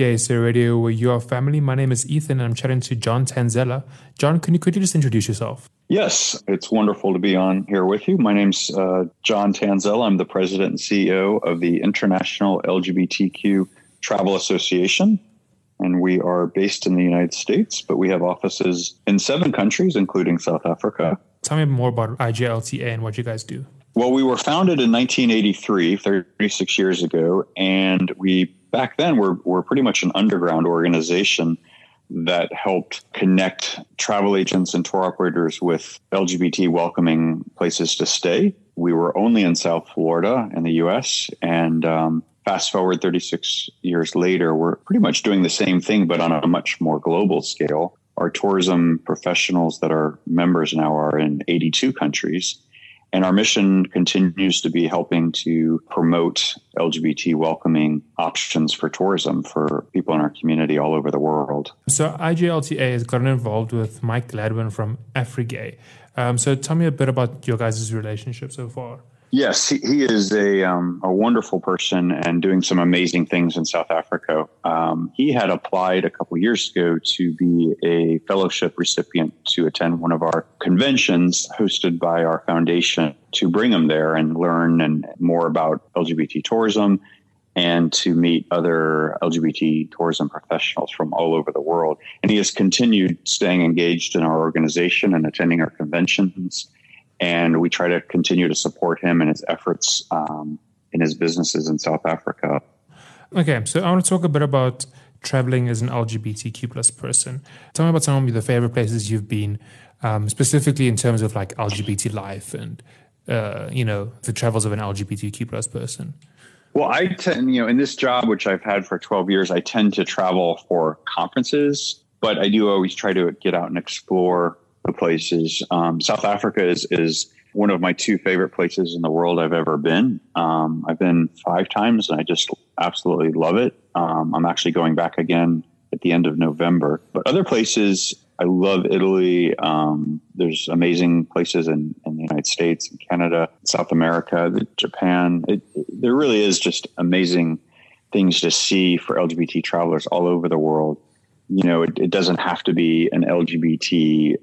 Gay Sarah Radio, where you are family. My name is Ethan, and I'm chatting to John Tanzella. John, can you quickly just introduce yourself? Yes, it's wonderful to be on here with you. My name's John Tanzella. I'm the president and CEO of the International LGBTQ Travel Association, and we are based in the United States, but we have offices in 7 countries, including South Africa. Tell me more about IJLTA and what you guys do. Well, we were founded in 1983, 36 years ago, and we back then were pretty much an underground organization that helped connect travel agents and tour operators with LGBT welcoming places to stay. We were only in South Florida in the U.S., and fast forward 36 years later, we're pretty much doing the same thing, but on a much more global scale. Our tourism professionals that are members now are in 82 countries. And our mission continues to be helping to promote LGBT welcoming options for tourism for people in our community all over the world. So IJLTA has gotten involved with Mike Gladwin from AfriGay. So tell me a bit about your guys' relationship so far. Yes, he is a wonderful person and doing some amazing things in South Africa. He had applied a couple years ago to be a fellowship recipient to attend one of our conventions hosted by our foundation to bring him there and learn and more about LGBT tourism and to meet other LGBT tourism professionals from all over the world. And he has continued staying engaged in our organization and attending our conventions. And we try to continue to support him and his efforts in his businesses in South Africa. Okay, so I want to talk a bit about traveling as an LGBTQ plus person. Tell me about some of the favorite places you've been, specifically in terms of like LGBT life and, the travels of an LGBTQ plus person. Well, I tend, in this job, which I've had for 12 years, I tend to travel for conferences, but I do always try to get out and explore the places. South Africa is one of my 2 favorite places in the world I've ever been. I've been 5 times and I just absolutely love it. I'm actually going back again at the end of November. But other places, I love Italy. There's amazing places in the United States, and Canada, South America, Japan. There really is just amazing things to see for LGBT travelers all over the world. It doesn't have to be an LGBT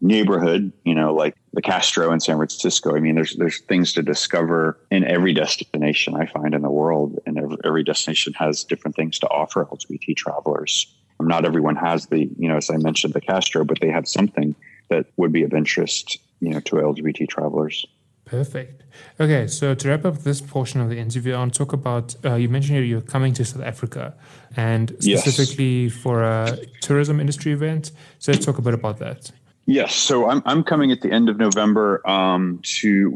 neighborhood, like the Castro in San Francisco. I mean, there's things to discover in every destination I find in the world. And every destination has different things to offer LGBT travelers. Not everyone has the, as I mentioned, the Castro, but they have something that would be of interest, to LGBT travelers. Perfect. Okay, so to wrap up this portion of the interview, I want to talk about, you mentioned you're coming to South Africa and specifically for a tourism industry event. So let's talk a bit about that. Yes, so I'm coming at the end of November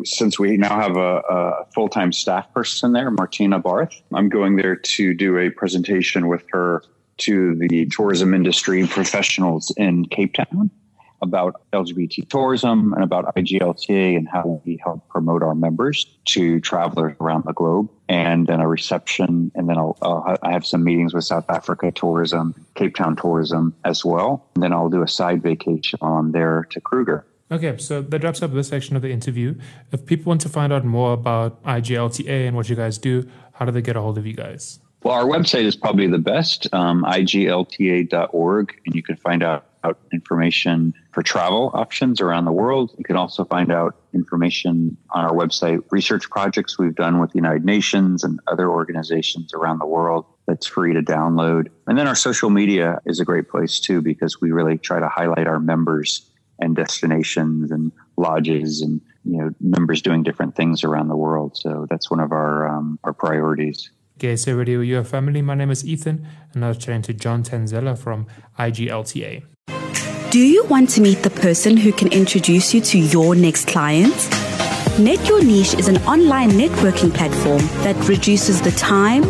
since we now have a full-time staff person there, Martina Barth. I'm going there to do a presentation with her to the tourism industry professionals in Cape Town about LGBT tourism and about IJLTA and how we help promote our members to travelers around the globe, and then a reception. And then I have some meetings with South Africa tourism, Cape Town tourism as well. And then I'll do a side vacation on there to Kruger. Okay, so that wraps up this section of the interview. If people want to find out more about IJLTA and what you guys do, how do they get a hold of you guys? Well, our website is probably the best, IJLTA.org, and you can find out information for travel options around the world. You can also find out information on our website, research projects we've done with the United Nations and other organizations around the world that's free to download. And then our social media is a great place too, because we really try to highlight our members and destinations and lodges and, members doing different things around the world. So that's one of our priorities. Gay Sarah Radio, your family. My name is Ethan, and I was chatting to John Tanzella from IJLTA. Do you want to meet the person who can introduce you to your next client? Net Your Niche is an online networking platform that reduces the time,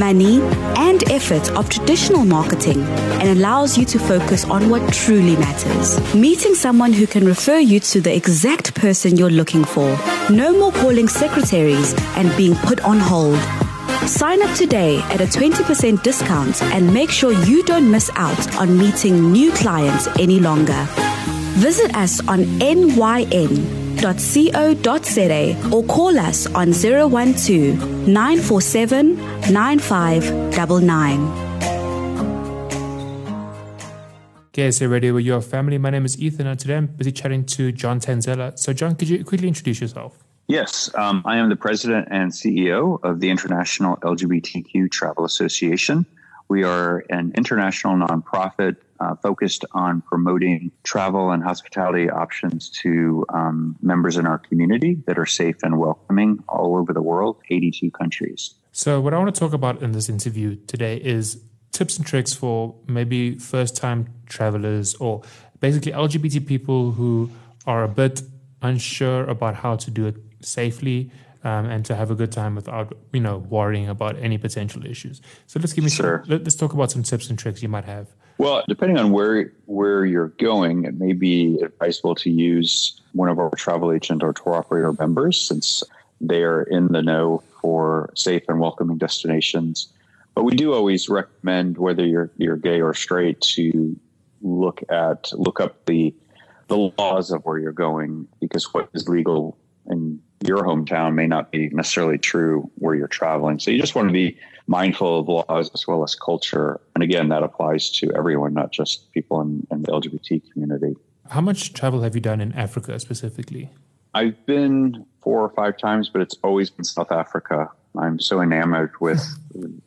money, and effort of traditional marketing and allows you to focus on what truly matters. Meeting someone who can refer you to the exact person you're looking for. No more calling secretaries and being put on hold. Sign up today at a 20% discount and make sure you don't miss out on meeting new clients any longer. Visit us on nyn.co.za or call us on 012 947 9599. KSA Radio, where you are family. My name is Ethan, and today I'm busy chatting to John Tanzella. So John, could you quickly introduce yourself? Yes, I am the president and CEO of the International LGBTQ Travel Association. We are an international nonprofit focused on promoting travel and hospitality options to members in our community that are safe and welcoming all over the world, 82 countries. So what I want to talk about in this interview today is tips and tricks for maybe first-time travelers or basically LGBT people who are a bit unsure about how to do it safely and to have a good time without, you know, worrying about any potential issues. So let's talk about some tips and tricks you might have. Well, depending on where you're going, it may be advisable to use one of our travel agent or tour operator members, since they are in the know for safe and welcoming destinations. But we do always recommend, whether you're gay or straight, to look up the laws of where you're going, because what is legal in your hometown may not be necessarily true where you're traveling. So you just want to be mindful of laws as well as culture. And again, that applies to everyone, not just people in the LGBT community. How much travel have you done in Africa specifically? I've been 4 or 5 times, but it's always been South Africa. I'm so enamored with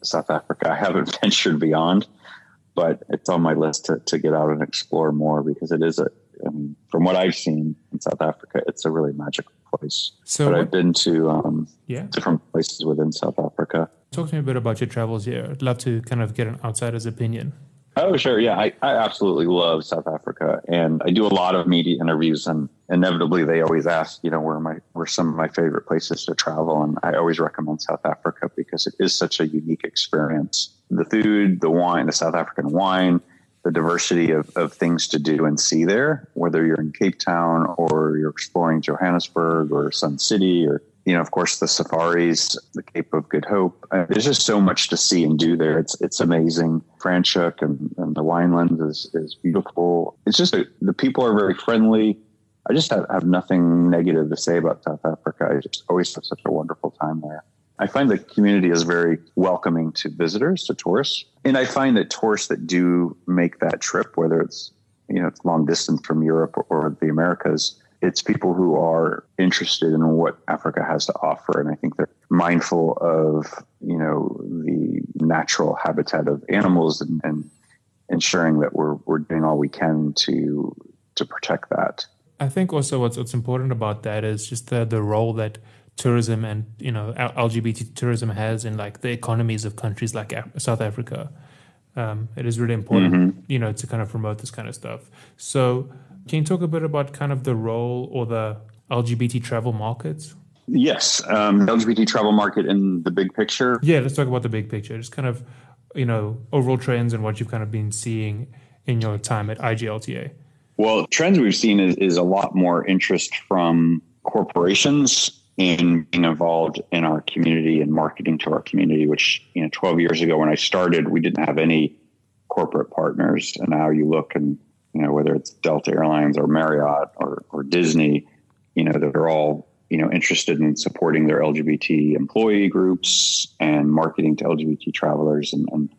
South Africa. I haven't ventured beyond, but it's on my list to get out and explore more, because it is from what I've seen in South Africa, it's a really magical place. I've been to different places within South Africa. Talk to me a bit about your travels here. I'd love to kind of get an outsider's opinion. Oh, sure. Yeah, I absolutely love South Africa, and I do a lot of media interviews, and inevitably they always ask, you know, where some of my favorite places to travel, and I always recommend South Africa because it is such a unique experience. The food, the wine, the South African wine, the diversity of things to do and see there, whether you're in Cape Town or you're exploring Johannesburg or Sun City, or, you know, of course, the safaris, the Cape of Good Hope. There's just so much to see and do there. It's amazing. Franschhoek and the winelands is beautiful. It's just the people are very friendly. I just have nothing negative to say about South Africa. I just always have such a wonderful time there. I find the community is very welcoming to visitors, to tourists. And I find that tourists that do make that trip, whether it's, you know, it's long distance from Europe or the Americas, it's people who are interested in what Africa has to offer. And I think they're mindful of, you know, the natural habitat of animals and ensuring that we're doing all we can to protect that. I think also what's important about that is just the role that tourism and, you know, LGBT tourism has in, like, the economies of countries like South Africa. It is really important, you know, to kind of promote this kind of stuff. So can you talk a bit about kind of the role or the LGBT travel markets? Yes, the LGBT travel market in the big picture. Yeah, let's talk about the big picture. Just kind of, you know, overall trends and what you've kind of been seeing in your time at IGLTA. Well, trends we've seen is a lot more interest from corporations in being involved in our community and marketing to our community, which, you know, 12 years ago when I started, we didn't have any corporate partners. And now you look and, you know, whether it's Delta Airlines or Marriott or Disney, you know, that are all, you know, interested in supporting their LGBT employee groups and marketing to LGBT travelers and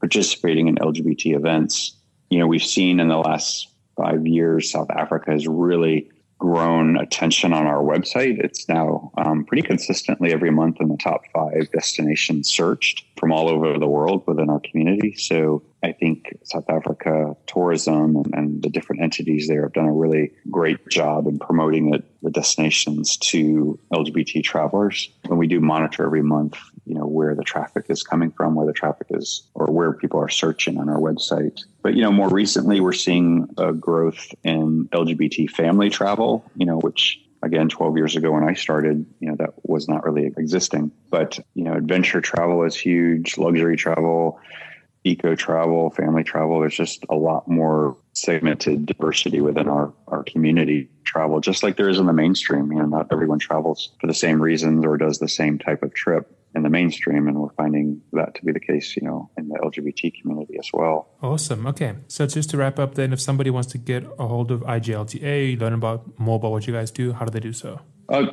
participating in LGBT events. You know, we've seen in the last 5 years, South Africa has really grown attention on our website. It's now pretty consistently every month in the top 5 destinations searched from all over the world within our community. So I think South Africa tourism and the different entities there have done a really great job in promoting the destinations to LGBT travelers. And we do monitor every month, you know, where the traffic is coming from, where the traffic is, or where people are searching on our website. But, you know, more recently, we're seeing a growth in LGBT family travel, you know, which, again, 12 years ago when I started, you know, that was not really existing. But, you know, adventure travel is huge, luxury travel, eco travel, family travel. There's just a lot more segmented diversity within our community travel, just like there is in the mainstream. You know, not everyone travels for the same reasons or does the same type of trip in the mainstream. And we're finding that to be the case, you know, in the LGBT community as well. Awesome. Okay. So just to wrap up then, if somebody wants to get a hold of IGLTA, learn more about what you guys do, how do they do so?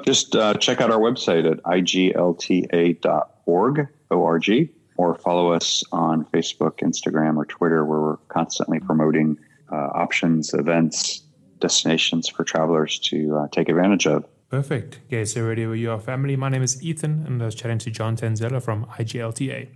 Just check out our website at iglta.org, O-R-G, or follow us on Facebook, Instagram, or Twitter, where we're constantly promoting options, events, destinations for travelers to take advantage of. Perfect. Okay, so radio, you are family. My name is Ethan, and I was chatting to John Tanzella from IGLTA.